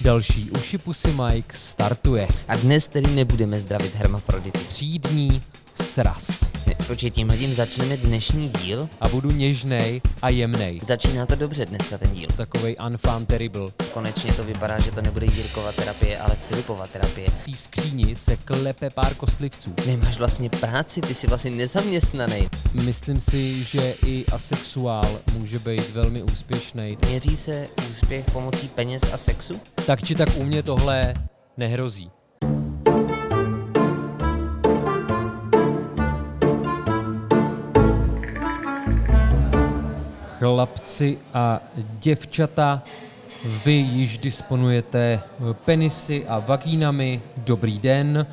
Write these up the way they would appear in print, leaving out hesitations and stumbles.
Další Ušipusy Mike startuje. A dnes tedy nebudeme zdravit hermafrodity. Třídní sraz. Počkej, tím hodím začneme dnešní díl. A budu něžnej a jemnej. Začíná to dobře dneska ten díl. Takovej unfam terrible. Konečně to vypadá, že to nebude Jirkova terapie, ale Filipova terapie. V té skříni se klepe pár kostlivců. Nemáš vlastně práci, ty jsi vlastně nezaměstnaný. Myslím si, že i asexuál může být velmi úspěšný. Měří se úspěch pomocí peněz a sexu? Tak či tak u mě tohle nehrozí. Chlapci a děvčata, vy již disponujete penisy a vagínami. Dobrý den,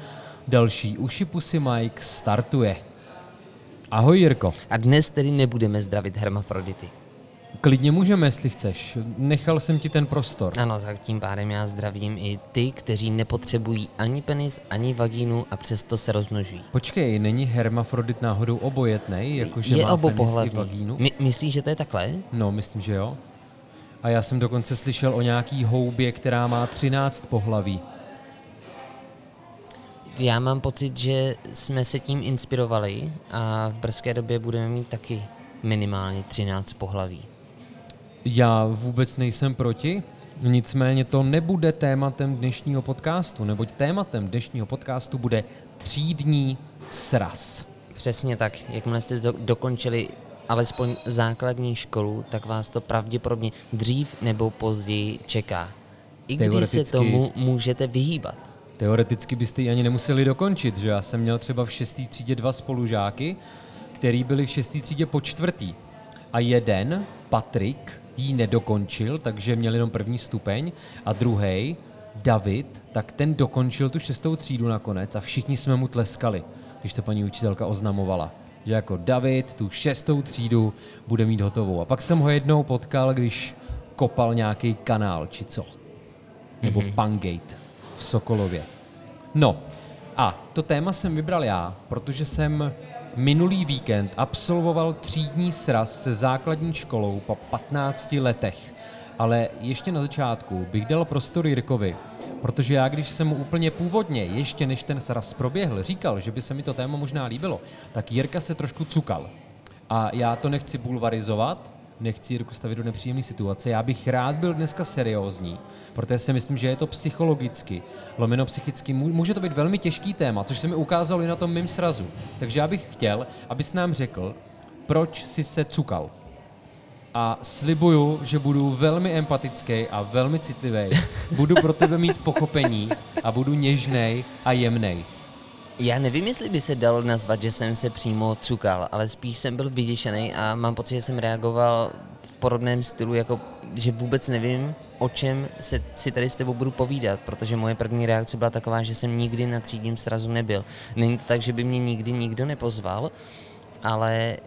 další Ušipusy Mike startuje. Ahoj Jirko. A dnes tedy nebudeme zdravit hermafrodity. Klidně můžeme, jestli chceš. Nechal jsem ti ten prostor. Ano, tak tím pádem já zdravím i ty, kteří nepotřebují ani penis, ani vagínu a přesto se rozmnožují. Počkej, není hermafrodit náhodou obojetnej, jakože má penis i vagínu? Myslíš, že to je takhle? No, myslím, že jo. A já jsem dokonce slyšel o nějaký houbě, která má 13 pohlaví. Já mám pocit, že jsme se tím inspirovali a v brzké době budeme mít taky minimálně 13 pohlaví. Já vůbec nejsem proti, nicméně to nebude tématem dnešního podcastu, neboť tématem dnešního podcastu bude třídní sraz. Přesně tak, jakmile jste dokončili alespoň základní školu, tak vás to pravděpodobně dřív nebo později čeká. I když se tomu můžete vyhýbat. Teoreticky byste ji ani nemuseli dokončit, že já jsem měl třeba v 6. třídě 2 spolužáky, který byli v 6. třídě po 4. A jeden, Patrik, jí nedokončil, takže měl jenom 1. stupeň a druhej, David, tak ten dokončil tu 6. třídu nakonec a všichni jsme mu tleskali, když to paní učitelka oznamovala, že jako David tu 6. třídu bude mít hotovou. A pak jsem ho jednou potkal, když kopal nějaký kanál, či co? Nebo Pangate v Sokolově. No a to téma jsem vybral já, protože jsem minulý víkend absolvoval třídní sraz se základní školou po 15 letech, ale ještě na začátku bych dal prostor Jirkovi, protože já, když jsem mu úplně původně, ještě než ten sraz proběhl, říkal, že by se mi to téma možná líbilo, tak Jirka se trošku cukal. A já to nechci bulvarizovat, nechci Jirku stavit do nepříjemné situace, já bych rád byl dneska seriózní, protože si myslím, že je to psychologicky, lomeno psychicky, může to být velmi těžký téma, což se mi ukázalo i na tom mým srazu. Takže já bych chtěl, abys nám řekl, proč jsi se cukal. A slibuju, že budu velmi empatický a velmi citlivý, budu pro tebe mít pochopení a budu něžnej a jemnej. Já nevím, jestli by se dalo nazvat, že jsem se přímo cukal, ale spíš jsem byl vyděšený a mám pocit, že jsem reagoval v podobném stylu, jako že vůbec nevím, o čem si tady s tebou budu povídat, protože moje první reakce byla taková, že jsem nikdy na třídním srazu nebyl. Není to tak, že by mě nikdy nikdo nepozval, ale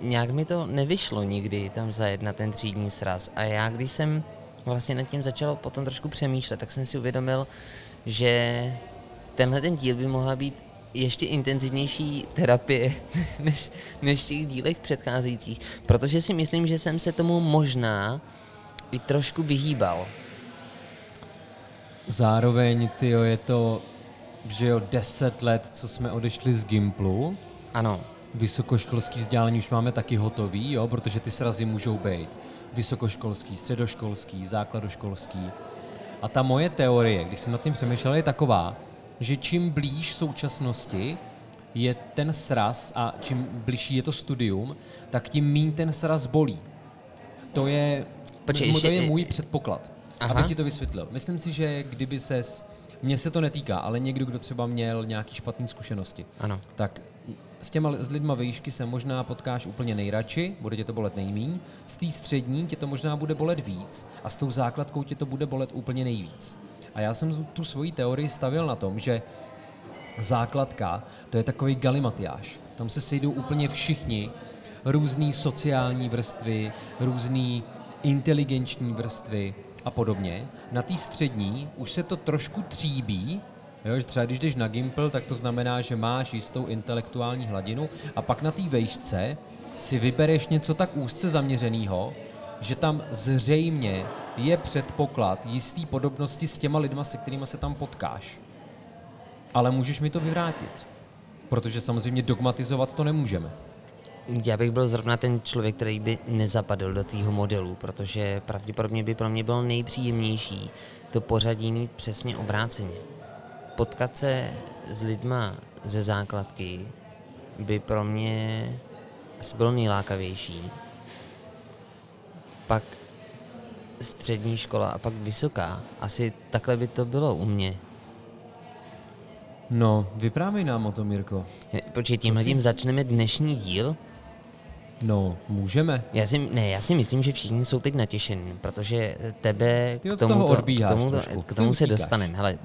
nějak mi to nevyšlo nikdy tam zajet na ten třídní sraz. A já, když jsem vlastně nad tím začal potom trošku přemýšlet, tak jsem si uvědomil, že tenhle ten díl by mohla být ještě intenzivnější terapie než těch dílech předcházejících, protože si myslím, že jsem se tomu možná i trošku vyhýbal. Zároveň, tyjo, je to, že jo, 10 let, co jsme odešli z Gimplu. Ano. Vysokoškolský vzdělání už máme taky hotový, jo, protože ty srazy můžou být vysokoškolský, středoškolský, základoškolský. A ta moje teorie, když jsem nad tím přemýšlel, je taková, že čím blíž současnosti je ten sraz a čím blížší je to studium, tak tím míň ten sraz bolí. To je můj předpoklad, abych ti to vysvětlil. Myslím si, že kdyby ses, mně se to netýká, ale někdo, kdo třeba měl nějaký špatný zkušenosti, ano, tak s lidma výšky se možná potkáš úplně nejradši, bude tě to bolet nejmíň, s tý střední tě to možná bude bolet víc a s tou základkou tě to bude bolet úplně nejvíc. A já jsem tu svoji teorii stavěl na tom, že základka, to je takový galimatiáš. Tam se sejdou úplně všichni, různý sociální vrstvy, různý inteligenční vrstvy a podobně. Na té střední už se to trošku tříbí, jo, že třeba když jdeš na Gimple, tak to znamená, že máš jistou intelektuální hladinu a pak na té vejšce si vybereš něco tak úzce zaměřeného, že tam zřejmě je předpoklad jistý podobnosti s těma lidma, se kterými se tam potkáš. Ale můžeš mi to vyvrátit, protože samozřejmě dogmatizovat to nemůžeme. Já bych byl zrovna ten člověk, který by nezapadl do tvýho modelu, protože pravděpodobně by pro mě bylo nejpříjemnější to pořadí mít přesně obráceně. Potkat se s lidma ze základky by pro mě asi bylo nejlákavější. Pak střední škola a pak vysoká. Asi takhle by to bylo u mě. No, vyprávěj nám o tom, Jirko. Počkej, tímhle tím začneme dnešní díl? No, můžeme. Já si myslím, že všichni jsou teď natěšení, protože tebe k tomu se dostaneme. Hele,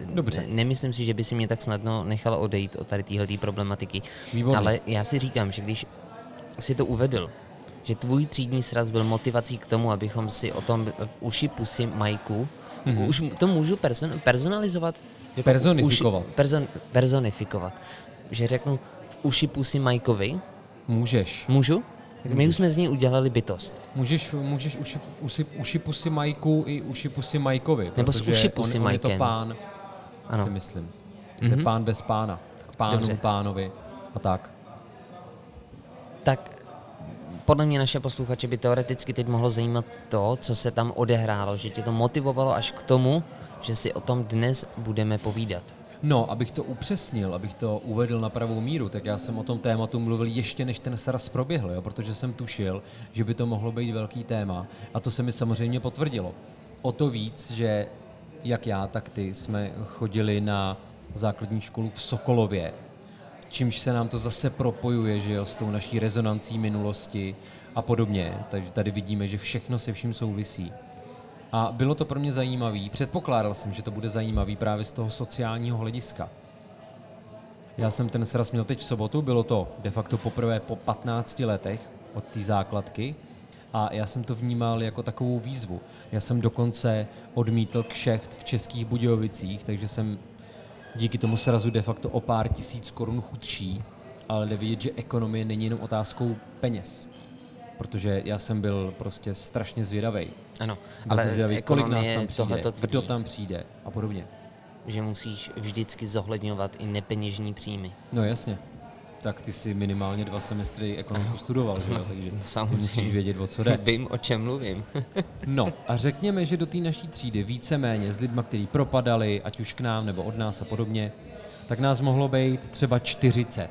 nemyslím si, že by si mě tak snadno nechala odejít od tady téhletý problematiky. Výborný. Ale já si říkám, že když si to uvedl, že tvůj třídní sraz byl motivací k tomu, abychom si o tom v uši pusy majku, už to můžu personalizovat, personifikovat. Že řeknu v uši pusy Majkovi. Můžeš. Můžu? Tak my už jsme z ní udělali bytost. Můžeš uši pusy Majku i uši pusy Majkovi. Nebo z uši pusy Majkem. Je to pán, ano. Si myslím. To je pán bez pána. Pánu, dobře. Pánovi a tak. Tak podle mě naše posluchače by teoreticky teď mohlo zajímat to, co se tam odehrálo. Že tě to motivovalo až k tomu, že si o tom dnes budeme povídat. No, abych to upřesnil, abych to uvedl na pravou míru, tak já jsem o tom tématu mluvil ještě než ten sraz proběhl, jo, protože jsem tušil, že by to mohlo být velký téma a to se mi samozřejmě potvrdilo. O to víc, že jak já, tak ty jsme chodili na základní školu v Sokolově, čímž se nám to zase propojuje, že jo, s tou naší rezonancí minulosti a podobně, takže tady vidíme, že všechno se vším souvisí. A bylo to pro mě zajímavý. Předpokládal jsem, že to bude zajímavý právě z toho sociálního hlediska. Já jsem ten sraz měl teď v sobotu, bylo to de facto poprvé po 15 letech od té základky a já jsem to vnímal jako takovou výzvu. Já jsem dokonce odmítl kšeft v Českých Budějovicích, takže jsem díky tomu srazu de facto o pár tisíc korun chudší, ale jde vidět, že ekonomie není jenom otázkou peněz. Protože já jsem byl prostě strašně zvědavej. Ano, ale zvědavej, kolik nás tam přijde, kdo tam přijde a podobně. Že musíš vždycky zohledňovat i nepeněžní příjmy. No jasně. Tak ty si minimálně 2 semestry ekonomiku studoval, že jo? Takže samozřejmě. Musíš vědět, o co jde. Vím, o čem mluvím. No a řekněme, že do té naší třídy víceméně s lidma, kteří propadali, ať už k nám nebo od nás a podobně, tak nás mohlo být třeba 40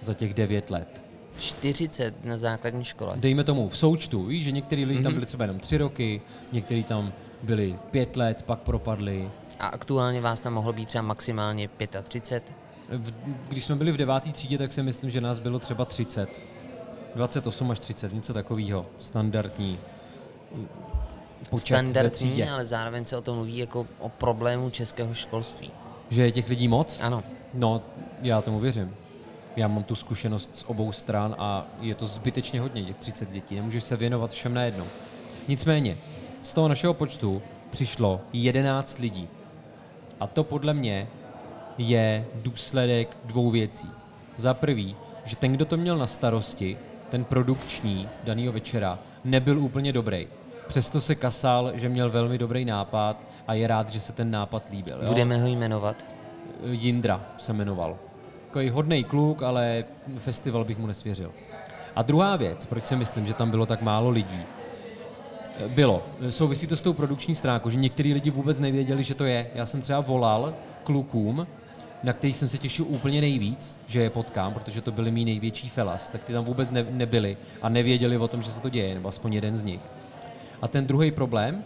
za těch 9 let. 40 na základní škole. Dejme tomu v součtu, víš, že některý lidi tam byli třeba jenom 3 roky, některý tam byli 5 let, pak propadli. A aktuálně vás tam mohlo být třeba maximálně 35? Když jsme byli v 9. třídě, tak si myslím, že nás bylo třeba 30. 28 až 30, něco takového. Standardní počet ve třídě. Ale zároveň se o tom mluví jako o problému českého školství. Že je těch lidí moc? Ano. No, já tomu věřím. Já mám tu zkušenost z obou stran a je to zbytečně hodně, těch 30 dětí, nemůžeš se věnovat všem najednou. Nicméně, z toho našeho počtu přišlo 11 lidí. A to podle mě je důsledek 2 věcí. Za prvý, že ten, kdo to měl na starosti, ten produkční danýho večera, nebyl úplně dobrý. Přesto se kasal, že měl velmi dobrý nápad a je rád, že se ten nápad líbil. Jo? Budeme ho jmenovat? Jindra se jmenoval. Takový hodnej kluk, ale festival bych mu nesvěřil. A druhá věc, proč si myslím, že tam bylo tak málo lidí, souvisí to s tou produkční stránkou, že některý lidi vůbec nevěděli, že to je. Já jsem třeba volal klukům, na kterých jsem se těšil úplně nejvíc, že je potkám, protože to byli mý největší felas, tak ty tam vůbec nebyli a nevěděli o tom, že se to děje, nebo aspoň jeden z nich. A ten druhý problém,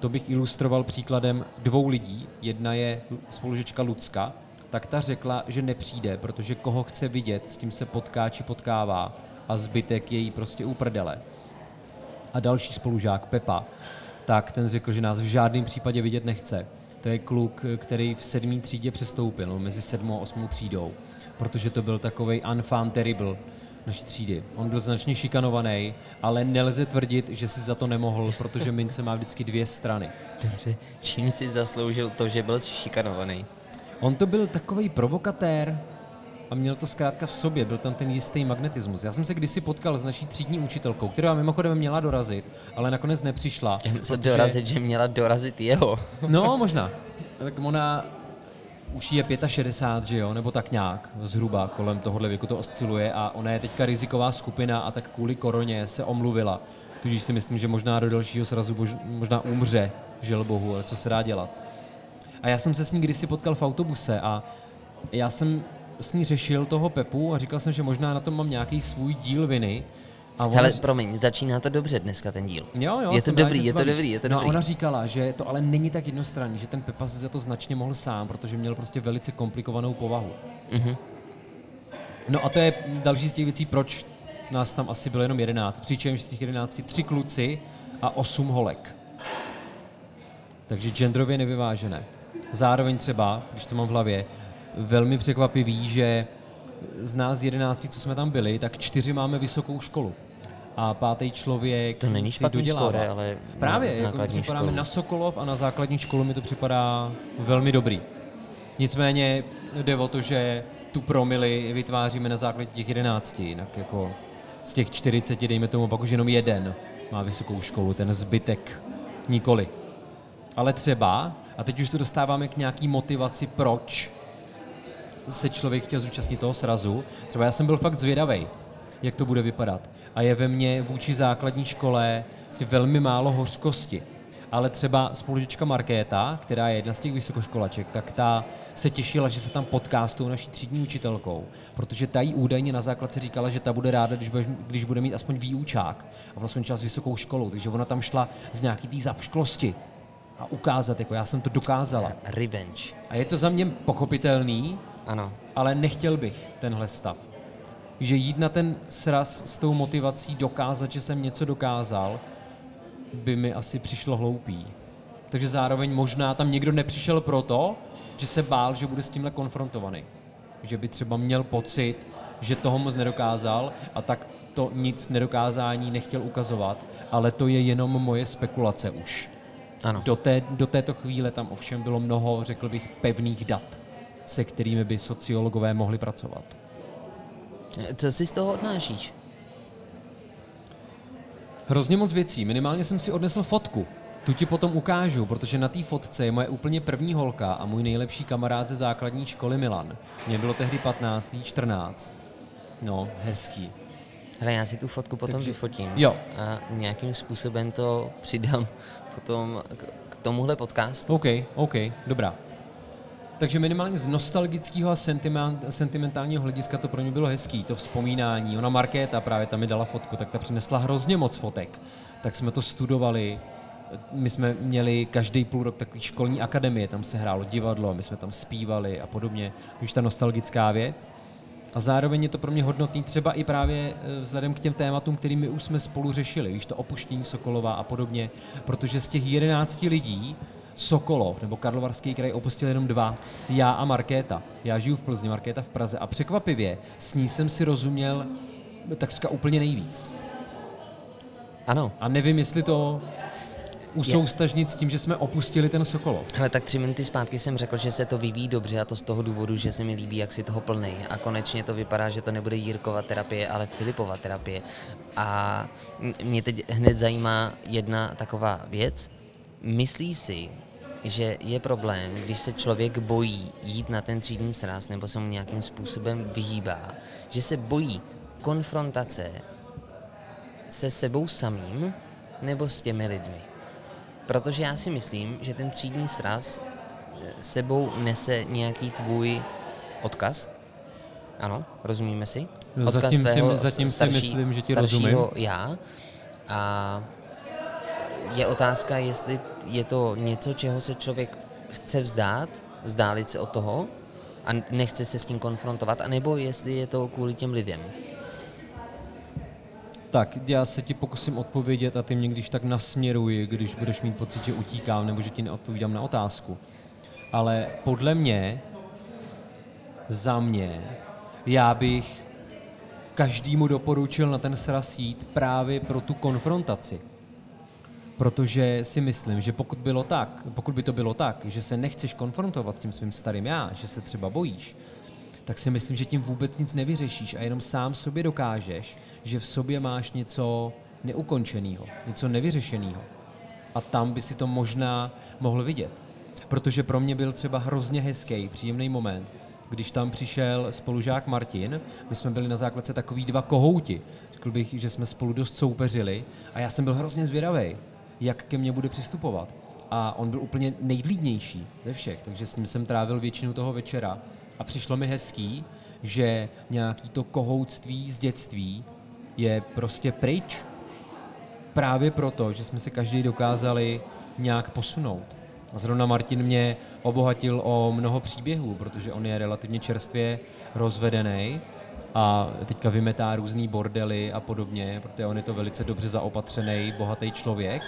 to bych ilustroval příkladem 2 lidí. Jedna je spolužečka Lucka, tak ta řekla, že nepřijde, protože koho chce vidět, s tím se potká či potkává a zbytek je jí prostě u prdele. A další spolužák Pepa, tak ten řekl, že nás v žádném případě vidět nechce. To je kluk, který v 7. třídě přestoupil, mezi 7. a 8. třídou, protože to byl takovej enfant terrible naší třídy. On byl značně šikanovaný, ale nelze tvrdit, že si za to nemohl, protože mince má vždycky 2 strany. Dobře, čím si zasloužil to, že byl šikanovaný? On to byl takovej provokatér, a měl to zkrátka v sobě, byl tam ten jistý magnetismus. Já jsem se kdysi potkal s naší třídní učitelkou, která mimochodem měla dorazit, ale nakonec nepřišla. Já myslím, protože... dorazit, že měla dorazit jeho. No, možná. Tak ona už je 65, že jo, nebo tak nějak, zhruba kolem tohohle věku to osciluje a ona je teďka riziková skupina a tak kvůli koroně se omluvila. Tudíž si myslím, že možná do dalšího srazu možná umře, žel bohu, ale co se dá dělat. A já jsem se s ní kdysi potkal v autobuse a já jsem s ní řešil toho Pepu a říkal jsem, že možná na tom mám nějaký svůj díl viny. A ona... Hele, promiň, začíná to dobře dneska ten díl. Jo, je to dobrý, je to dobrý. A ona říkala, že to ale není tak jednostranný, že ten Pepa si za to značně mohl sám, protože měl prostě velice komplikovanou povahu. Mm-hmm. No a to je další z těch věcí, proč nás tam asi bylo jenom 11, přičemž z těch 11 3 kluci a 8 holek. Takže genderově nevyvážené. Zároveň třeba, když to mám v hlavě, velmi překvapivý, že z nás 11, co jsme tam byli, tak 4 máme vysokou školu. A 5. člověk to není si dodělává. Skóre, ale právě, jako připadáme na Sokolov a na základní školu mi to připadá velmi dobrý. Nicméně jde o to, že tu promily vytváříme na základě těch 11, jinak jako z těch 40, dejme tomu, pak už jenom 1 má vysokou školu, ten zbytek nikoli. Ale třeba, a teď už se dostáváme k nějaký motivaci, proč se člověk chtěl zúčastnit toho srazu. Třeba já jsem byl fakt zvědavej, jak to bude vypadat. A je ve mně vůči základní škole velmi málo hořkosti. Ale třeba spolužečka Markéta, která je jedna z těch vysokoškolaček, tak ta se těšila, že se tam potká s tou naší třídní učitelkou, protože ta jí údajně na základce říkala, že ta bude ráda, když bude mít aspoň výučák. A ona skončila s vysokou školou, takže ona tam šla z nějaký té zapšklosti a ukázat, jako já jsem to dokázala. Revenge. A je to za mě pochopitelný, ano. Ale nechtěl bych tenhle stav. Že jít na ten sraz s tou motivací dokázat, že jsem něco dokázal, by mi asi přišlo hloupý. Takže zároveň možná tam někdo nepřišel proto, že se bál, že bude s tímhle konfrontovaný. Že by třeba měl pocit, že toho moc nedokázal a tak to nic nedokázání nechtěl ukazovat, ale to je jenom moje spekulace už. Ano. Do této chvíle tam ovšem bylo mnoho, řekl bych, pevných dat, se kterými by sociologové mohli pracovat. Co si z toho odnášíš? Hrozně moc věcí. Minimálně jsem si odnesl fotku. Tu ti potom ukážu, protože na té fotce je moje úplně první holka a můj nejlepší kamarád ze základní školy Milan. Mně bylo tehdy 15, 14. No, hezký. Hele, já si tu fotku potom vyfotím. Jo. A nějakým způsobem to přidám potom k tomuhle podcastu. OK, dobrá. Takže minimálně z nostalgického a sentimentálního hlediska to pro mě bylo hezký, to vzpomínání. Ona Markéta právě tam mi dala fotku, tak ta přinesla hrozně moc fotek. Tak jsme to studovali. My jsme měli každý půl rok takový školní akademie, tam se hrálo divadlo, my jsme tam zpívali a podobně. Už ta nostalgická věc. A zároveň je to pro mě hodnotný třeba i právě vzhledem k těm tématům, kterými už jsme spolu řešili. Víš, to opuštění Sokolova a podobně, protože z těch 11 lidí Sokolov nebo Karlovarský kraj opustil jenom 2, já a Markéta. Já žiju v Plzni, Markéta v Praze a překvapivě s ní jsem si rozuměl takřka úplně nejvíc. Ano. A nevím, jestli to usoustažnit s tím, že jsme opustili ten Sokolov. Hele, tak 3 minuty zpátky jsem řekl, že se to vyvíjí dobře a to z toho důvodu, že se mi líbí, jak si toho plnej. A konečně to vypadá, že to nebude Jirkova terapie, ale Filipova terapie. A mě teď hned zajímá jedna taková věc. Myslí si, že je problém, když se člověk bojí jít na ten třídní sraz nebo se mu nějakým způsobem vyhýbá, že se bojí konfrontace se sebou samým nebo s těmi lidmi? Protože já si myslím, že ten třídní sraz sebou nese nějaký tvůj odkaz. Ano, rozumíme si? No, odkaz tvého staršího já. A je otázka, jestli je to něco, čeho se člověk chce vzdát, vzdálit se od toho a nechce se s tím konfrontovat, anebo jestli je to kvůli těm lidem. Tak, já se ti pokusím odpovědět a ty mě když tak nasměruji, když budeš mít pocit, že utíkám nebo že ti neodpovídám na otázku. Ale podle mě, za mě, já bych každému doporučil na ten sraz jít právě pro tu konfrontaci. Protože si myslím, že pokud by to bylo tak, že se nechceš konfrontovat s tím svým starým já, že se třeba bojíš, tak si myslím, že tím vůbec nic nevyřešíš a jenom sám sobě dokážeš, že v sobě máš něco neukončeného, něco nevyřešeného. A tam by si to možná mohl vidět. Protože pro mě byl třeba hrozně hezký, příjemný moment, když tam přišel spolužák Martin. My jsme byli na základce takový dva kohouti. Řekl bych, že jsme spolu dost soupeřili a já jsem byl hrozně zvědavej, jak ke mně bude přistupovat. A on byl úplně nejvlídnější ze všech, takže s ním jsem trávil většinu toho večera. A přišlo mi hezký, že nějaký to kohoutství z dětství je prostě pryč. Právě proto, že jsme se každý dokázali nějak posunout. A zrovna Martin mě obohatil o mnoho příběhů, protože on je relativně čerstvě rozvedený a teďka vymetá různý bordely a podobně, protože on je to velice dobře zaopatřený, bohatý člověk.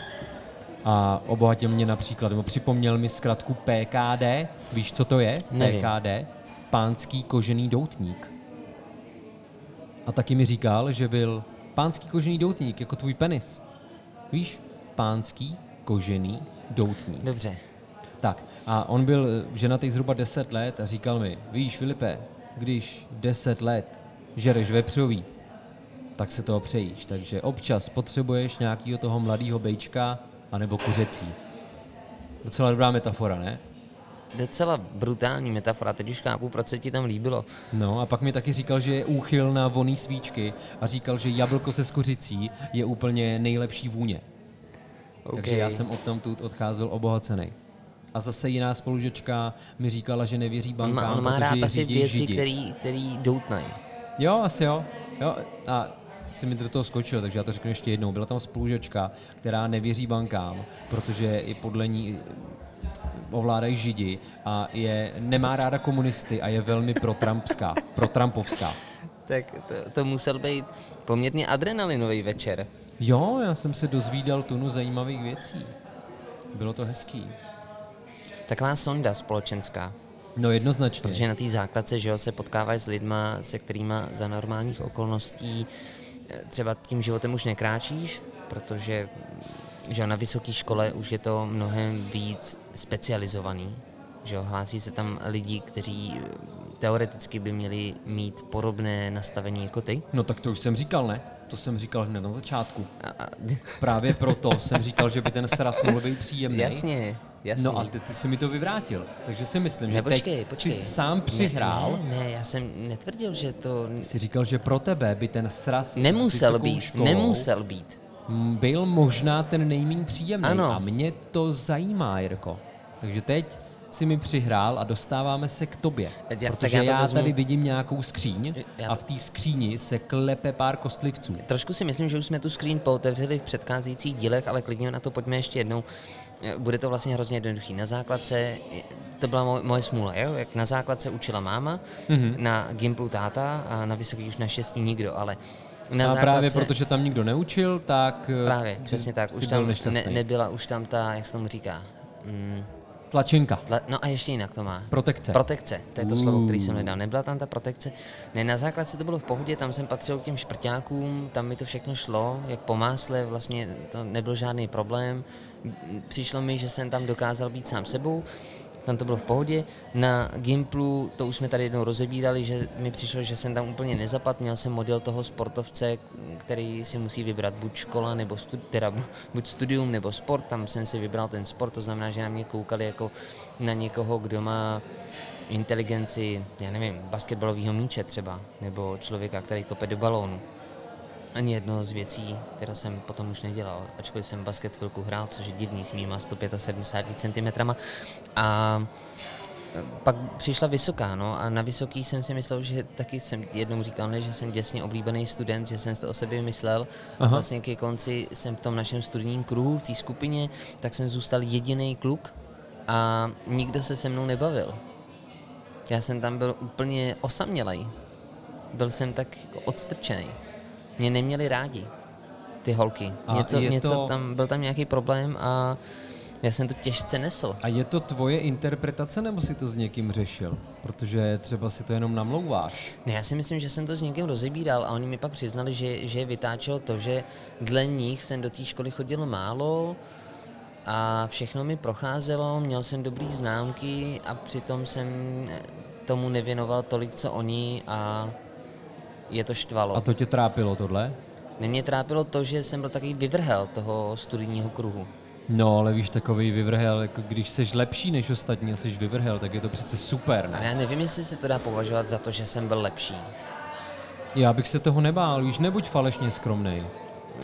A obohatil mě například, nebo připomněl mi zkratku PKD, víš, co to je? Nevím. PKD, pánský kožený doutník. A taky mi říkal, že byl pánský kožený doutník, jako tvůj penis. Víš, pánský kožený doutník. Dobře. Tak, a on byl ženatý zhruba 10 let a říkal mi, víš, Filipe, když 10 let žereš vepřový, tak se toho přejíš. Takže občas potřebuješ nějakýho toho mladýho bejčka, anebo kuřecí. Docela dobrá metafora, ne? Docela brutální metafora, teď už chápu, proč se ti tam líbilo. No a pak mi taky říkal, že je úchyl na voný svíčky a říkal, že jablko se skořicí je úplně nejlepší vůně. Okay. Takže já jsem odtamtud odcházel obohacený. A zase jiná spolužečka mi říkala, že nevěří bankám, on má rád asi věci, který doutnají. Jo, asi jo. A si mi do toho skočil, takže já to řeknu ještě jednou. Byla tam spolužečka, která nevěří bankám, protože i podle ní ovládají Židi a nemá ráda komunisty a je velmi protrampovská. Tak to musel být poměrně adrenalinový večer. Jo, já jsem se dozvídal tunu zajímavých věcí. Bylo to hezký. Taková sonda společenská. No jednoznačně. Protože na té základce, že jo, se potkávají s lidma, se kterýma za normálních okolností třeba tím životem už nekráčíš, protože že na vysoké škole už je to mnohem víc specializovaný. Že hlásí se tam lidi, kteří teoreticky by měli mít podobné nastavení jako ty. No tak to už jsem říkal, ne? To jsem říkal hned na začátku. Právě proto jsem říkal, že by ten sraz mohl být příjemný. Jasně. No ale ty jsi mi to vyvrátil, takže si myslím, že počkej. Jsi sám přihrál. Ne, já jsem netvrdil, že to... Ty jsi říkal, že pro tebe by ten sraz nemusel být. Byl možná ten nejméně příjemný. Ano. A mě to zajímá, Jirko. Takže teď si mi přihrál a dostáváme se k tobě. Protože já tady vidím nějakou skříň a v té skříni se klepe pár kostlivců. Trošku si myslím, že už jsme tu skříň pootevřeli v předcházejících dílech, ale klidně na to pojďme ještě jednou. Bude to vlastně hrozně jednoduchý. Na základce, to byla moje smůla, jo? Jak na základce učila máma, na Gimplu táta a na vysoký už na šestý nikdo, ale na základce... právě protože tam nikdo neučil, tak... Právě, přesně tak, už tam nebyla už tam ta, jak se tomu říká... Tlačinka. No a ještě jinak to má. Protekce, to je to slovo, který jsem nedal. Nebyla tam ta protekce. Ne, na základce to bylo v pohodě, tam jsem patřil k těm šprťákům, tam mi to všechno šlo, jak po másle, vlastně to nebyl žádný problém. Přišlo mi, že jsem tam dokázal být sám sebou, tam to bylo v pohodě. Na Gimplu, to už jsme tady jednou rozebírali, že mi přišlo, že jsem tam úplně nezapadl, měl jsem model toho sportovce, který si musí vybrat buď škola, nebo buď studium, nebo sport, tam jsem si vybral ten sport, to znamená, že na mě koukali jako na někoho, kdo má inteligenci, já nevím, basketbalového míče třeba, nebo člověka, který kope do balónu. Ani jedno z věcí, které jsem potom už nedělal, ačkoliv jsem basket chvilku hrál, což je divný s mýma 175 cm. A pak přišla vysoká, no a na vysoký jsem si myslel, že taky jsem jednou říkal, ne, že jsem děsně oblíbený student, že jsem to o sobě myslel. Aha. A vlastně ke konci jsem v tom našem studijním kruhu, v té skupině, tak jsem zůstal jediný kluk a nikdo se se mnou nebavil. Já jsem tam byl úplně osamělej. Byl jsem tak jako odstrčený. Mě neměli rádi, ty holky. Byl tam nějaký problém a já jsem to těžce nesl. A je to tvoje interpretace, nebo si to s někým řešil? Protože třeba si to jenom namlouváš. Ne, já si myslím, že jsem to s někým rozebíral a oni mi pak přiznali, že je vytáčelo to, že dle nich jsem do té školy chodil málo a všechno mi procházelo, měl jsem dobrý známky a přitom jsem tomu nevěnoval tolik, co oni, a je to štvalo. A to tě trápilo tohle? Mě trápilo to, že jsem byl takový vyvrhel toho studijního kruhu. No, ale víš, takový vyvrhel, jako když jsi lepší než ostatní a jsi vyvrhel, tak je to přece super, ne? A já nevím, jestli se to dá považovat za to, že jsem byl lepší. Já bych se toho nebál, víš, nebuď falešně skromnej.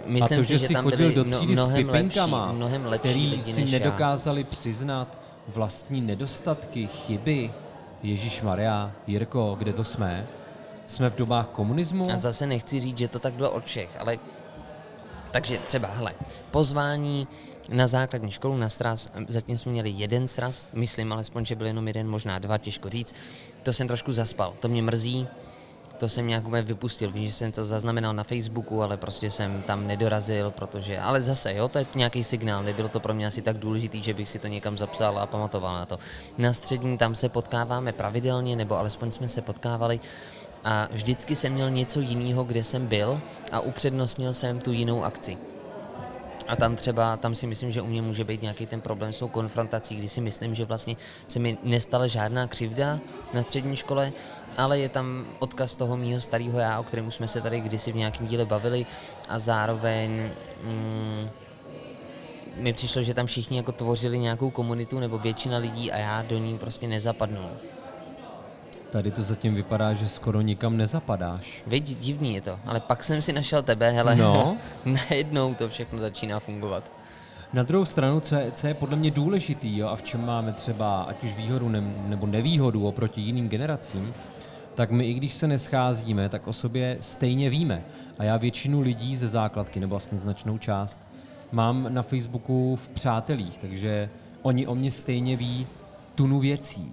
Myslím a to, si, že jsi tam chodil do třídy s pipinkama, který si nedokázali přiznat vlastní nedostatky, chyby. Ježíšmarja, Jirko, kde to jsme? Jsme v dobách komunismu? A zase nechci říct, že to tak bylo od všech, ale... Takže třeba, hele, pozvání na základní školu na sraz, zatím jsme měli jeden sraz, myslím alespoň, že byl jenom jeden, možná dva, těžko říct. To jsem trošku zaspal, to mě mrzí, to jsem nějak vypustil, vím, že jsem to zaznamenal na Facebooku, ale prostě jsem tam nedorazil, protože, ale zase, jo, to je nějaký signál, nebylo to pro mě asi tak důležitý, že bych si to někam zapsal a pamatoval na to. Na střední tam se potkáváme pravidelně, nebo alespoň jsme se potkávali, a vždycky jsem měl něco jiného, kde jsem byl, a upřednostnil jsem tu jinou akci. A tam třeba, tam si myslím, že u mě může být nějaký ten problém s tou konfrontací, kdy si myslím, že vlastně se mi nestala žádná křivda na střední škole, ale je tam odkaz toho mýho starého já, o kterém jsme se tady kdysi v nějakém díle bavili, a zároveň mi přišlo, že tam všichni jako tvořili nějakou komunitu, nebo většina lidí, a já do ní prostě nezapadnu. Tady to zatím vypadá, že skoro nikam nezapadáš. Vidí, divný je to, ale pak jsem si našel tebe, hele, no. Najednou to všechno začíná fungovat. Na druhou stranu, co je podle mě důležitý, jo, a v čem máme třeba ať už výhodu nebo nevýhodu oproti jiným generacím, tak my, i když se nescházíme, tak o sobě stejně víme. A já většinu lidí ze základky, nebo aspoň značnou část, mám na Facebooku v přátelích, takže oni o mě stejně ví tunu věcí.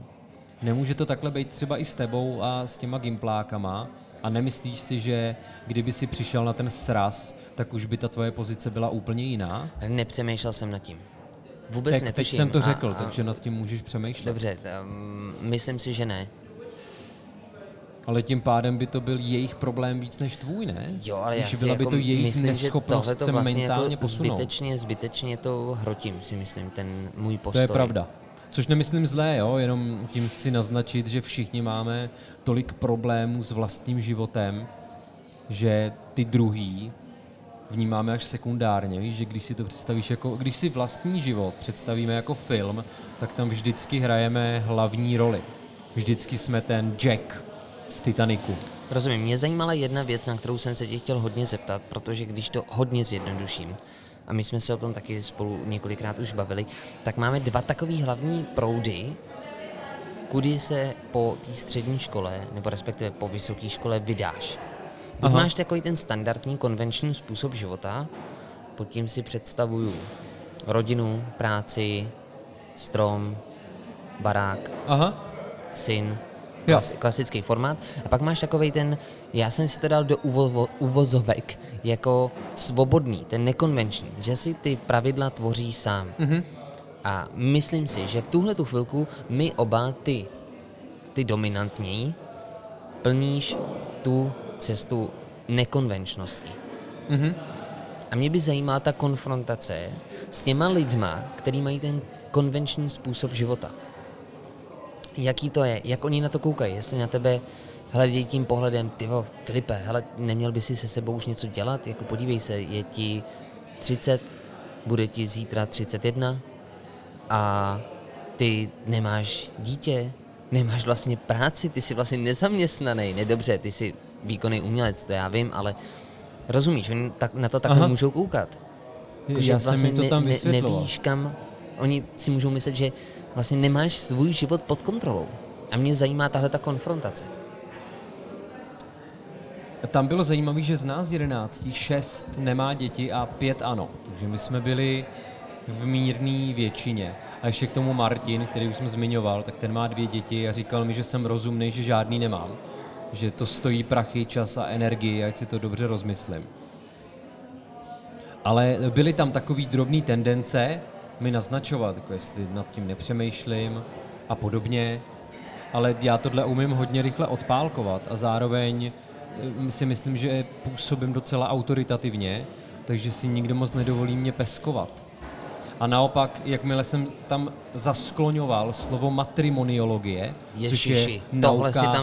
Nemůže to takhle být třeba i s tebou a s těma gimplákama, a nemyslíš si, že kdyby si přišel na ten sraz, tak už by ta tvoje pozice byla úplně jiná? Nepřemýšlel jsem nad tím. Vůbec netuším. Teď jsem to řekl, takže nad tím můžeš přemýšlet. Dobře, myslím si, že ne. Ale tím pádem by to byl jejich problém víc než tvůj, ne? Jo, ale já si jako myslím, že tohle to vlastně jako zbytečně to hrotím, si myslím, ten můj postoj. To je pravda. Což nemyslím zlé, jo? Jenom tím chci naznačit, že všichni máme tolik problémů s vlastním životem, že ty druhý vnímáme až sekundárně. Víš, že když si to představíš jako, když si vlastní život představíme jako film, tak tam vždycky hrajeme hlavní roli. Vždycky jsme ten Jack z Titaniku. Rozumím, mě zajímala jedna věc, na kterou jsem se tě chtěl hodně zeptat, protože když to hodně zjednoduším, a my jsme se o tom taky spolu několikrát už bavili, tak máme dva takový hlavní proudy, kudy se po té střední škole, nebo respektive po vysoké škole vydáš. Buď máš takový ten standardní, konvenční způsob života, pod tím si představuju rodinu, práci, strom, barák, syn, klasický formát. A pak máš takovej ten, já jsem si to dal do uvozovek, jako svobodný, ten nekonvenční, že si ty pravidla tvoří sám. Mm-hmm. A myslím si, že v tuhletu chvilku my oba, ty dominantní, plníš tu cestu nekonvenčnosti. Mm-hmm. A mě by zajímala ta konfrontace s těma lidma, který mají ten konvenční způsob života. Jaký to je, jak oni na to koukají, jestli na tebe hledají tím pohledem, tyvo, Filipe, hele, neměl by si se sebou už něco dělat, jako podívej se, je ti 30, bude ti zítra 31 a ty nemáš dítě, nemáš vlastně práci, ty jsi vlastně nezaměstnaný, nedobře, ty jsi výkonný umělec, to já vím, ale rozumíš, oni na to takhle můžou koukat, že vlastně nevíš kam, oni si můžou myslet, že vlastně nemáš svůj život pod kontrolou. A mě zajímá tahle ta konfrontace. Tam bylo zajímavé, že z nás 11, 6 nemá děti a 5 ano. Takže my jsme byli v mírné většině. A ještě k tomu Martin, který už jsem zmiňoval, tak ten má 2 děti a říkal mi, že jsem rozumnej, že žádný nemám. Že to stojí prachy, čas a energii, ať si to dobře rozmyslím. Ale byly tam takový drobný tendence, mi naznačovat, jako jestli nad tím nepřemýšlím a podobně, ale já tohle umím hodně rychle odpálkovat a zároveň si myslím, že působím docela autoritativně, takže si nikdo moc nedovolí mě peskovat. A naopak, jakmile jsem tam zaskloňoval slovo matrimoniologie, což je nauka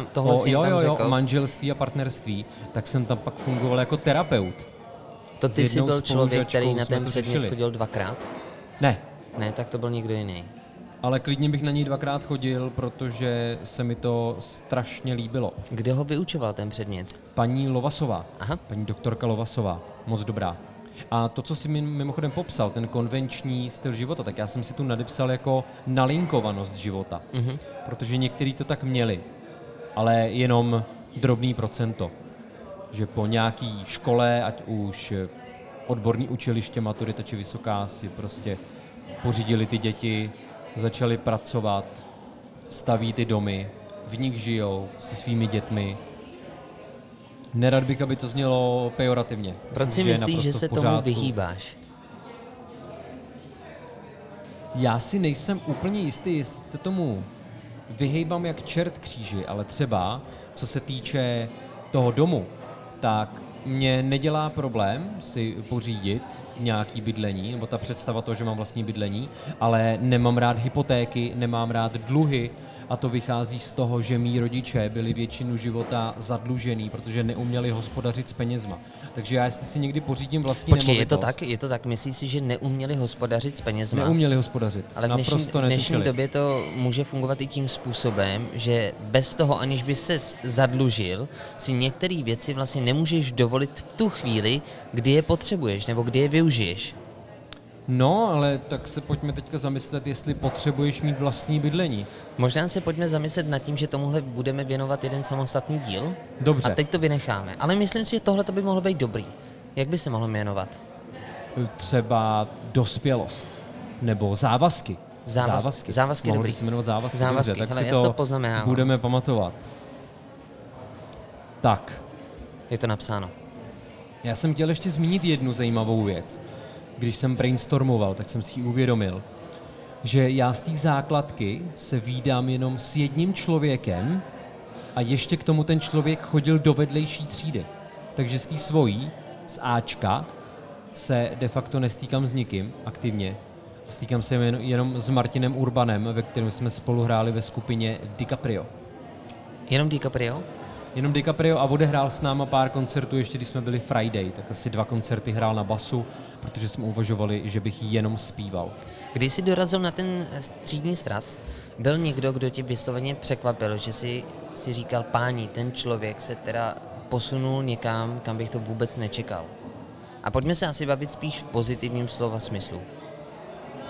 o manželství a partnerství, tak jsem tam pak fungoval jako terapeut. To ty jsi byl člověk, který na ten předmět chodil dvakrát? Ne. Ne, tak to byl někdo jiný. Ale klidně bych na něj dvakrát chodil, protože se mi to strašně líbilo. Kde ho vyučoval ten předmět? Paní Lovasová. Aha. Paní doktorka Lovasová. Moc dobrá. A to, co jsi mi mimochodem popsal, ten konvenční styl života, tak já jsem si tu nadepsal jako nalinkovanost života. Mm-hmm. Protože někteří to tak měli, ale jenom drobný procento. Že po nějaký škole, ať už odborní učiliště, maturita či vysoká, si prostě pořídili ty děti, začali pracovat, staví ty domy, v nich žijou se svými dětmi. Nerad bych, aby to znělo pejorativně. Proč si myslíš, že se tomu vyhýbáš? Já si nejsem úplně jistý, jestli se tomu vyhýbám jak čert kříži, ale třeba, co se týče toho domu, tak mě nedělá problém si pořídit nějaký bydlení, nebo ta představa toho, že mám vlastní bydlení, ale nemám rád hypotéky, nemám rád dluhy, a to vychází z toho, že mí rodiče byli většinu života zadlužený, protože neuměli hospodařit s penězma. Takže já, jestli si někdy pořídím vlastní nemovitost... Počkej, je to tak, myslíš si, že neuměli hospodařit s penězma? Neuměli hospodařit, ale naprosto netušili. Ale v dnešní době to může fungovat i tím způsobem, že bez toho, aniž by ses zadlužil, si některé věci vlastně nemůžeš dovolit v tu chvíli, kdy je potřebuješ nebo kdy je využiješ. No, ale tak se pojďme teďka zamyslet, jestli potřebuješ mít vlastní bydlení. Možná se pojďme zamyslet nad tím, že tomuhle budeme věnovat jeden samostatný díl. Dobře. A teď to vynecháme. Ale myslím si, že tohle to by mohlo být dobrý. Jak by se mohlo jmenovat? Třeba dospělost. Nebo závazky. Závazky dobrý. Mohli by se jmenovat závazky. Dobře, tak hele, si to budeme pamatovat. Tak. Je to napsáno. Já jsem chtěl ještě zmínit jednu zajímavou věc. Když jsem brainstormoval, tak jsem si uvědomil, že já z té základky se vídám jenom s jedním člověkem a ještě k tomu ten člověk chodil do vedlejší třídy. Takže z té svojí, z Ačka, se de facto nestýkám s nikým aktivně. Stýkám se jenom s Martinem Urbanem, ve kterém jsme spolu hráli ve skupině DiCaprio. Jenom DiCaprio? Jenom DiCaprio, a odehrál s náma pár koncertů, ještě když jsme byli Friday, tak asi 2 koncerty hrál na basu, protože jsme uvažovali, že bych jenom zpíval. Když jsi dorazil na ten střídní sraz, byl někdo, kdo tě vysloveně překvapil, že jsi si říkal, páni, ten člověk se teda posunul někam, kam bych to vůbec nečekal. A pojďme se asi bavit spíš v pozitivním slova smyslu.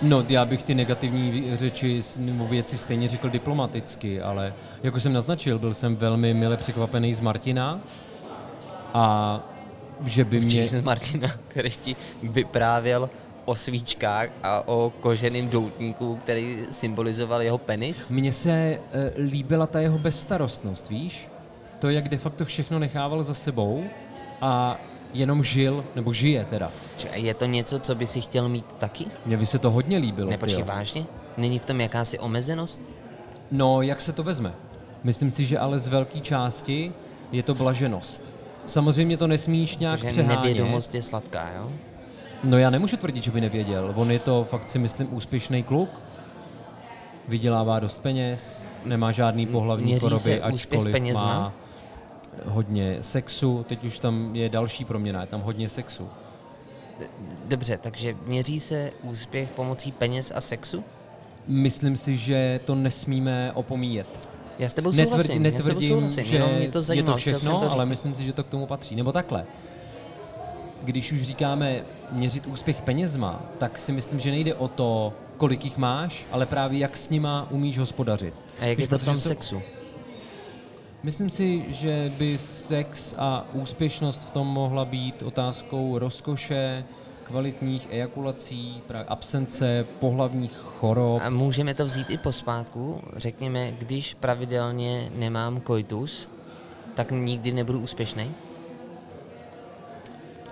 No, já bych ty negativní řeči nebo věci stejně řekl diplomaticky, ale jak už jsem naznačil, byl jsem velmi mile překvapený z Martina a že by mě... Z Martina, který ti vyprávěl o svíčkách a o koženém doutníku, který symbolizoval jeho penis? Mně se líbila ta jeho bezstarostnost, víš? To, jak de facto všechno nechával za sebou a... jenom žil, nebo žije teda. Je to něco, co by si chtěl mít taky? Mně by se to hodně líbilo. Nepočkej, vážně? Není v tom jakási omezenost? No, jak se to vezme? Myslím si, že ale z velké části je to blaženost. Samozřejmě to nesmíš nějak přehánět. Nevědomost je sladká, jo? No, já nemůžu tvrdit, že by nevěděl. On je to fakt, si myslím, úspěšný kluk. Vydělává dost peněz, nemá žádný pohlavní choroby, ačkoliv má... hodně sexu, teď už tam je další proměna, je tam hodně sexu. Dobře, takže měří se úspěch pomocí peněz a sexu? Myslím si, že to nesmíme opomíjet. Já s tebou souhlasím, jenom mě to zajímalo. Je to všechno, ale myslím si, že to k tomu patří. Nebo takhle, když už říkáme měřit úspěch penězma, tak si myslím, že nejde o to, kolik jich máš, ale právě jak s nima umíš hospodařit. A jak je to v tom sexu? Myslím si, že by sex a úspěšnost v tom mohla být otázkou rozkoše, kvalitních ejakulací, absence pohlavních chorob. A můžeme to vzít i pospátku. Řekněme, když pravidelně nemám koitus, tak nikdy nebudu úspěšný.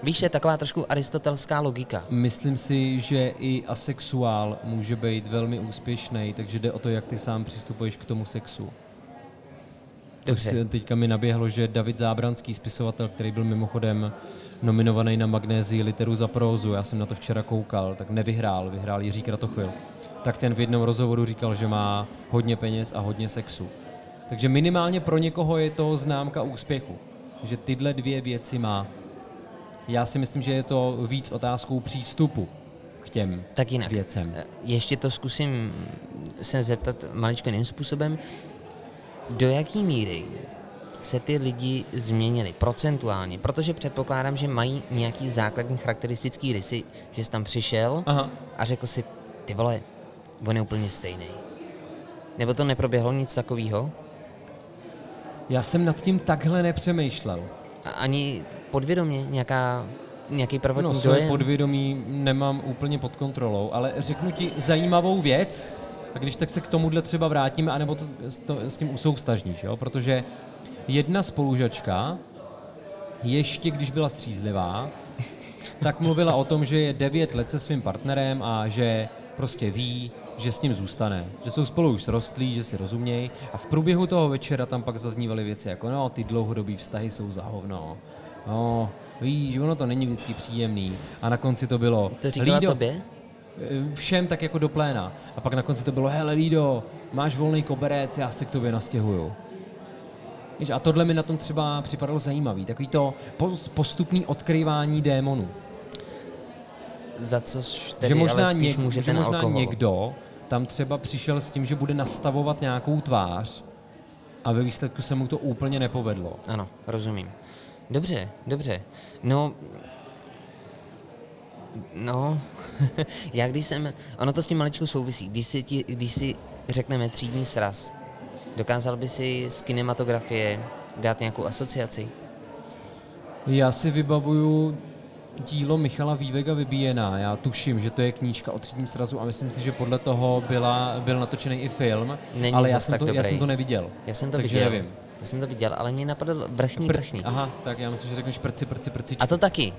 Víš, je taková trošku aristotelská logika. Myslím si, že i asexuál může být velmi úspěšný, takže jde o to, jak ty sám přistupuješ k tomu sexu. Dobře. Teďka mi naběhlo, že David Zábranský, spisovatel, který byl mimochodem nominovaný na Magnesii Literu za prózu, já jsem na to včera koukal, tak nevyhrál, vyhrál Jiří Kratochvíl, tak ten v jednom rozhovoru říkal, že má hodně peněz a hodně sexu. Takže minimálně pro někoho je to známka úspěchu, že tyhle dvě věci má. Já si myslím, že je to víc otázkou přístupu k těm tak jinak, věcem. Ještě to zkusím se zeptat maličko jiným způsobem. Do jaký míry se ty lidi změnili procentuálně? Protože předpokládám, že mají nějaký základní charakteristický rysy, že jsi tam přišel a řekl si, ty vole, on je úplně stejný. Nebo to neproběhlo nic takového? Já jsem nad tím takhle nepřemýšlel. Ani podvědomě nějaký prvotní dojem? No, podvědomí nemám úplně pod kontrolou, ale řeknu ti zajímavou věc, a když tak se k tomuhle třeba vrátíme, anebo to s tím usoustažníš, jo? Protože jedna spolužačka, ještě když byla střízlivá, tak mluvila o tom, že je 9 let se svým partnerem a že prostě ví, že s ním zůstane, že jsou spolu už srostlí, že si rozumějí, a v průběhu toho večera tam pak zaznívaly věci jako no, ty dlouhodobý vztahy jsou za hovno, no, víš, ono to není vždycky příjemný, a na konci to bylo... To říkala tobě? Všem tak jako do pléna, a pak na konci to bylo, hele Lido, máš volný koberec, já se k tobě nastěhuju. A tohle mi na tom třeba připadalo zajímavý, takový to postupný odkryvání démonů. Za což tedy ale spíš můžete na alkohol. Možná někdo tam třeba přišel s tím, že bude nastavovat nějakou tvář a ve výsledku se mu to úplně nepovedlo. Ano, rozumím. Dobře. No, já když jsem, ono to s tím maličko souvisí, když si řekneme třídní sraz, dokázal by si z kinematografie dát nějakou asociaci? Já si vybavuju dílo Michala Vývega Vybíjená, já tuším, že to je knížka o třídním srazu a myslím si, že podle toho byl natočený i film, není ale já jsem to neviděl. Já jsem to viděl, ale mě napadl vrchní. Aha, tak já myslím, že řekneš prcičky. A to taky.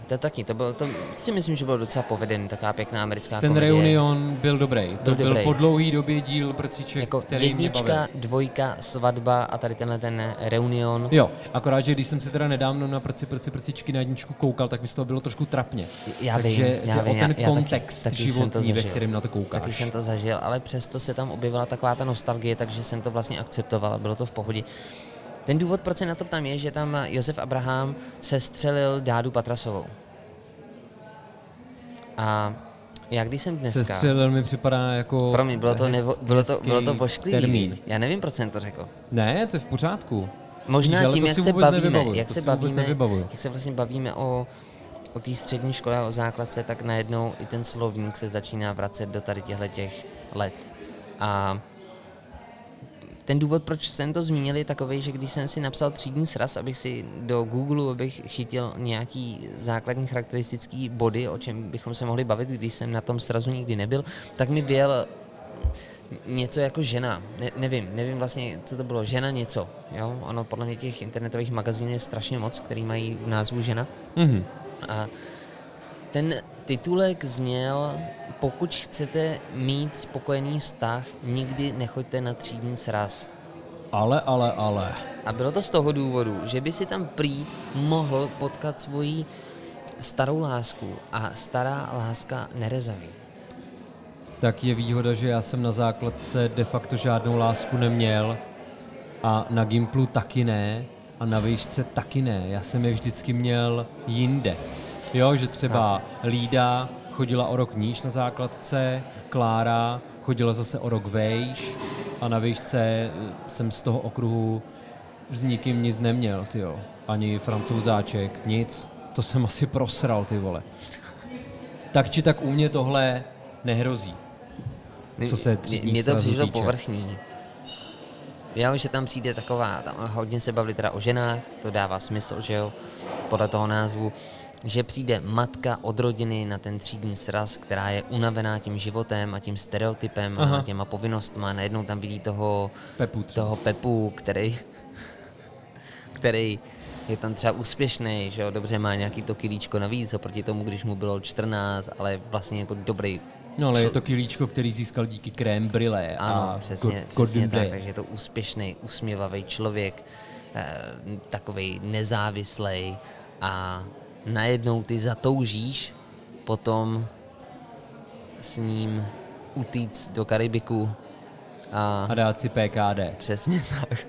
To si myslím, že bylo docela povedený, taková pěkná americká komedie. Ten reunion byl dobrý. Byl po dlouhý době díl prciček, jako který mě bavil. 1, 2, svatba a tady tenhle ten reunion. Jo, akorát, že když jsem se teda nedávno na prcičky na jedničku koukal, tak mi z toho bylo trošku trapně. Já vím, kontext taky životní, ve kterém na to koukáš. Taky jsem to zažil, ale přesto se tam objevila taková ta nostalgie, takže jsem to vlastně akceptoval a bylo to v pohodě. Ten důvod, proč se na to ptám, je, že tam Josef Abraham sestřelil Dádu Patrasovou. A já když jsem dneska... Sestřelil mi připadá jako... Pro mě bylo to bošklivý. Já nevím, proč jsem to řekl. Ne, to je v pořádku. Možná tím, jak se vlastně bavíme o té střední škole a o základce, tak najednou i ten slovník se začíná vracet do tady těchto let. A ten důvod, proč jsem to zmínil, je takovej, že když jsem si napsal třídní sraz, abych si do Google chytil nějaký základní charakteristický body, o čem bychom se mohli bavit, když jsem na tom srazu nikdy nebyl, tak mi vyjel něco jako žena. Nevím vlastně, co to bylo. Žena něco. Jo? Ono podle mě těch internetových magazínů je strašně moc, který mají v názvu žena. Mm-hmm. A ten titulek zněl: pokud chcete mít spokojený vztah, nikdy nechoďte na třídní sraz. Ale. A bylo to z toho důvodu, že by si tam prý mohl potkat svoji starou lásku a stará láska nerezaví. Tak je výhoda, že já jsem na základce de facto žádnou lásku neměl a na Gimplu taky ne a na výšce taky ne. Já jsem je vždycky měl jinde. Jo, že třeba Lída chodila o rok níž na základce, Klára chodila zase o rok vejš a na výšce jsem z toho okruhu s nikým nic neměl, tyjo. Ani francouzáček, nic. To jsem asi prosral, ty vole. Tak či tak u mě tohle nehrozí, co se třídní srazu týče. Mně to přišlo povrchní. Já vím, že tam přijde taková, tam hodně se bavili teda o ženách, to dává smysl, že jo, podle toho názvu. Že přijde matka od rodiny na ten třídní sraz, která je unavená tím životem a tím stereotypem a těma povinnostma. Najednou tam vidí toho Pepu, který je tam třeba úspěšný, že jo, dobře, má nějaký to kilíčko navíc oproti tomu, když mu bylo 14, ale vlastně jako dobrý. No, ale je to kilíčko, který získal díky krém brýle. Ano, přesně tak, takže je to úspěšný, usměvavý člověk. takovej nezávislej a najednou ty zatoužíš potom s ním utíct do Karibiku a dát si PKD. Přesně tak.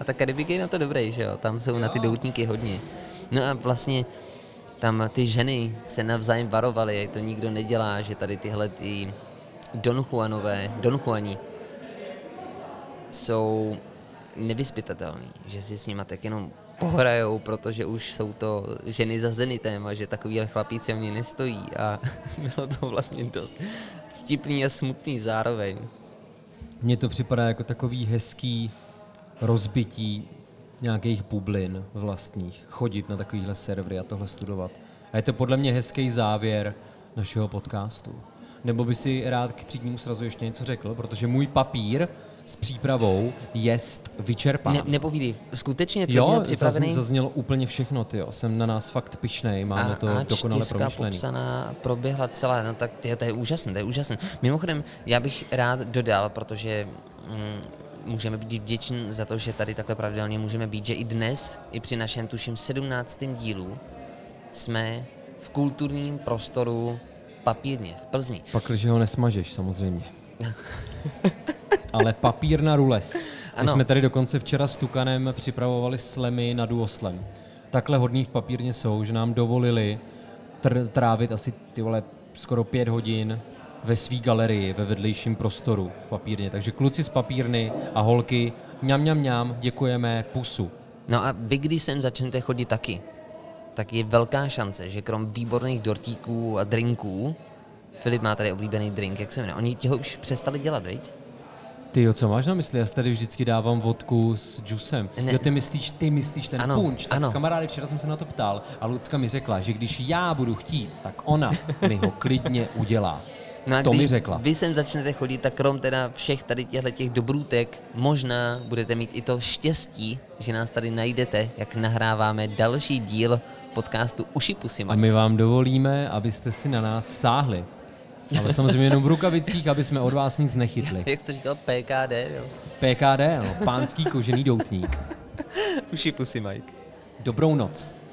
A ta Karibik je na to dobrý, že jo? Tam jsou na ty doutníky hodně. No a vlastně tam ty ženy se navzájem varovaly, jak to nikdo nedělá, že tady tyhle ty Don Juani jsou nevyspytatelný, že si s nima tak jenom pohrajou, protože už jsou to ženy za zenitem a že takovýhle chlapíci o mě nestojí a bylo to vlastně dost vtipný a smutný zároveň. Mně to připadá jako takový hezký rozbití nějakých bublin vlastních, chodit na takovýhle servery a tohle studovat. A je to podle mě hezký závěr našeho podcastu. Nebo by si rád k třídnímu srazu ještě něco řekl, protože můj papír s přípravou jest vyčerpán. Nepovídej, skutečně všechno připravený? Jo, zaznělo úplně všechno, tyjo. Jsem na nás fakt pyšnej, máme to dokonale promyšlený. A popsaná proběhla celá, no tak tyjo, to je úžasné, to je úžasné. Mimochodem, já bych rád dodal, protože můžeme být vděční za to, že tady takhle pravidelně můžeme být, že i dnes, i při našem tuším 17. dílu, jsme v kulturním prostoru v Papírně, v Plzni. Pak, když ho nesmažeš, samozřejmě. Ale Papírna rules. My jsme tady dokonce včera s Tukanem připravovali slemy na duoslem. Takhle hodní v Papírně jsou, že nám dovolili trávit asi ty vole skoro 5 hodin ve svý galerii, ve vedlejším prostoru v Papírně. Takže kluci z Papírny a holky, mňam, děkujeme, pusu. No a vy, když sem začnete chodit taky, tak je velká šance, že krom výborných dortíků a drinků, Filip má tady oblíbený drink, jak se jmenuje, oni těho už přestali dělat, viď? Ty, co máš na mysli? Já tady vždycky dávám vodku s džusem. Jo, ty myslíš ten punč. Tak kamaráde, včera jsem se na to ptal a Lucka mi řekla, že když já budu chtít, tak ona mi ho klidně udělá. No a to mi řekla. Vy sem začnete chodit, tak krom teda všech tady těch dobrůtek, možná budete mít i to štěstí, že nás tady najdete, jak nahráváme další díl podcastu Uši Pusy. A my vám dovolíme, abyste si na nás sáhli. Ale samozřejmě jenom v rukavicích, aby jsme od vás nic nechytli. Jak jste říkal, PKD, jo? PKD, ano, pánský kožený doutník. Uši pusy, Mike. Dobrou noc.